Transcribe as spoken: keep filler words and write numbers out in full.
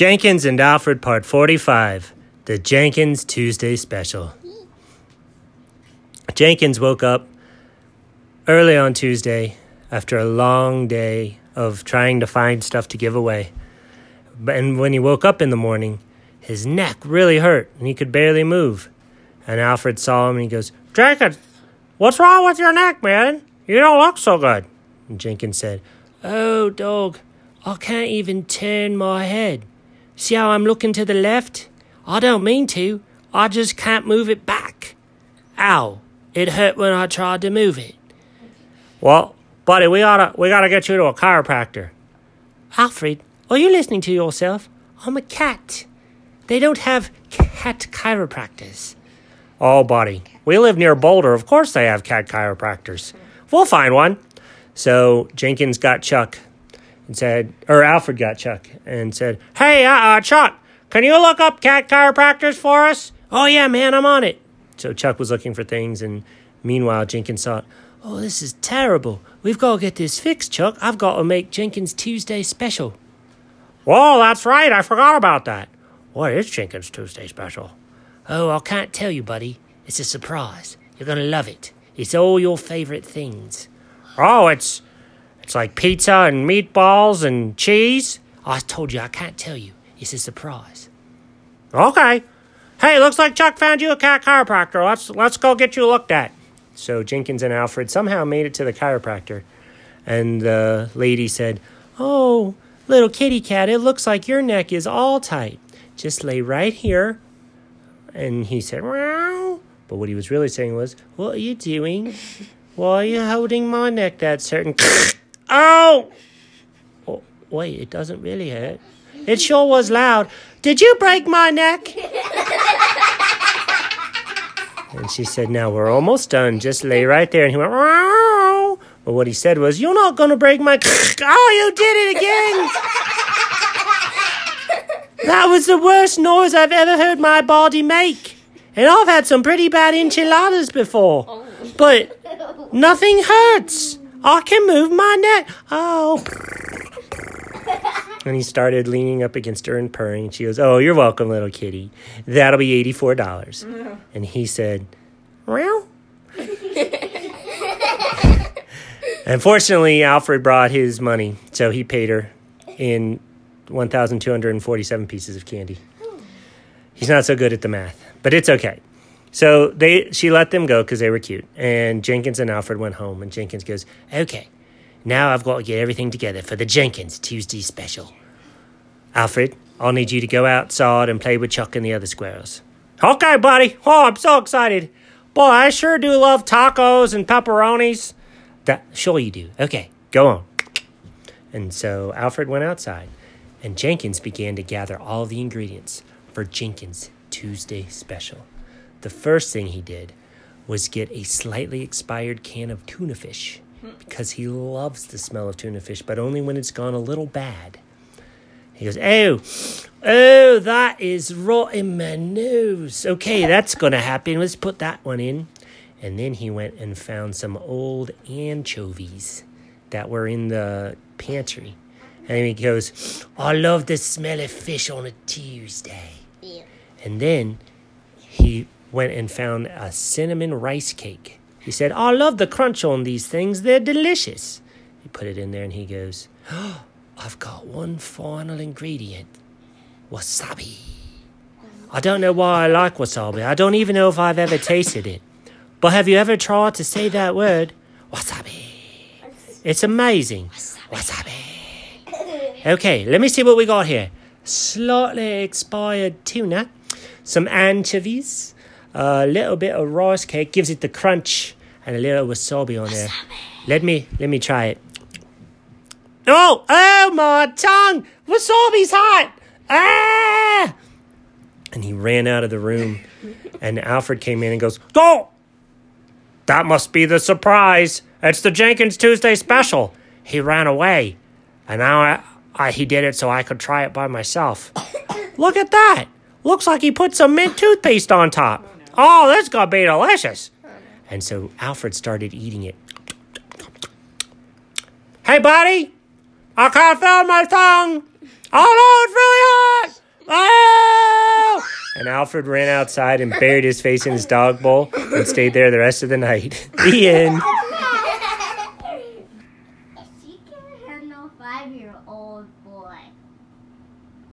Jenkins and Alfred, Part forty-five, the Jenkins Tuesday Special. Jenkins woke up early on Tuesday after a long day of trying to find stuff to give away. And when he woke up in the morning, his neck really hurt and he could barely move. And Alfred saw him and he goes, "Jenkins, what's wrong with your neck, man? You don't look so good." And Jenkins said, "Oh, dog, I can't even turn my head. See how I'm looking to the left? I don't mean to. I just can't move it back. Ow, it hurt when I tried to move it." "Well, buddy, we oughta, we gotta get you to a chiropractor." "Alfred, are you listening to yourself? I'm a cat. They don't have cat chiropractors." "Oh, buddy, we live near Boulder. Of course they have cat chiropractors. We'll find one." So Jenkins got Chuck and said, or Alfred got Chuck and said, "Hey, uh, uh, Chuck, can you look up cat chiropractors for us?" "Oh, yeah, man, I'm on it." So Chuck was looking for things, and meanwhile, Jenkins thought, "Oh, this is terrible. We've got to get this fixed, Chuck. I've got to make Jenkins Tuesday Special." "Whoa, that's right. I forgot about that. What is Jenkins Tuesday Special?" "Oh, I can't tell you, buddy. It's a surprise. You're going to love it. It's all your favorite things." "Oh, it's it's like pizza and meatballs and cheese?" "I told you, I can't tell you. It's a surprise." "Okay. Hey, looks like Chuck found you a cat chiropractor. Let's let's go get you looked at." So Jenkins and Alfred somehow made it to the chiropractor. And the lady said, "Oh, little kitty cat, it looks like your neck is all tight. Just lay right here." And he said, "Meow." But what he was really saying was, "What are you doing? Why are you holding my neck that certain?" "Oh! Oh, wait, it doesn't really hurt. It sure was loud. Did you break my neck?" And she said, "Now we're almost done. Just lay right there." And he went, "Wow." But what he said was, "You're not going to break my..." "Oh, you did it again." "That was the worst noise I've ever heard my body make. And I've had some pretty bad enchiladas before. But nothing hurts. I can move my neck. Oh." And he started leaning up against her and purring. And she goes, "Oh, you're welcome, little kitty. That'll be eighty-four dollars. Mm-hmm. And he said, "Meow." And fortunately, Alfred brought his money. So he paid her in one thousand two hundred forty-seven pieces of candy. He's not so good at the math, but it's okay. So they, she let them go because they were cute. And Jenkins and Alfred went home. And Jenkins goes, "Okay, now I've got to get everything together for the Jenkins Tuesday Special. Alfred, I'll need you to go outside and play with Chuck and the other squirrels." "Okay, buddy. Oh, I'm so excited. Boy, I sure do love tacos and pepperonis." "That, sure you do. Okay, go on." And so Alfred went outside. And Jenkins began to gather all the ingredients for Jenkins Tuesday Special. The first thing he did was get a slightly expired can of tuna fish because he loves the smell of tuna fish, but only when it's gone a little bad. He goes, "Oh, oh, that is rotting my nose. Okay, that's going to happen. Let's put that one in." And then he went and found some old anchovies that were in the pantry. And he goes, "I love the smell of fish on a Tuesday." Yeah. And then he went and found a cinnamon rice cake. He said, "I love the crunch on these things. They're delicious." He put it in there and he goes, "Oh, I've got one final ingredient. Wasabi. I don't know why I like wasabi. I don't even know if I've ever tasted it. But have you ever tried to say that word? Wasabi. It's amazing. Wasabi. Okay, let me see what we got here. Slightly expired tuna. Some anchovies. A little bit of rice cake gives it the crunch, and a little wasabi on there. Wasabi. Let me let me try it. Oh, oh my tongue! Wasabi's hot! Ah!" And he ran out of the room, and Alfred came in and goes, "Oh, that must be the surprise. It's the Jenkins Tuesday Special." He ran away, and now I, I, he did it so I could try it by myself. Look at that! Looks like he put some mint toothpaste on top. Oh, this is going to be delicious. And so Alfred started eating it. "Hey, buddy, I can't feel my tongue. Oh, no, it's really hot. and Alfred ran outside and buried his face in his dog bowl and stayed there the rest of the night. The end. A secret, no five-year-old boy.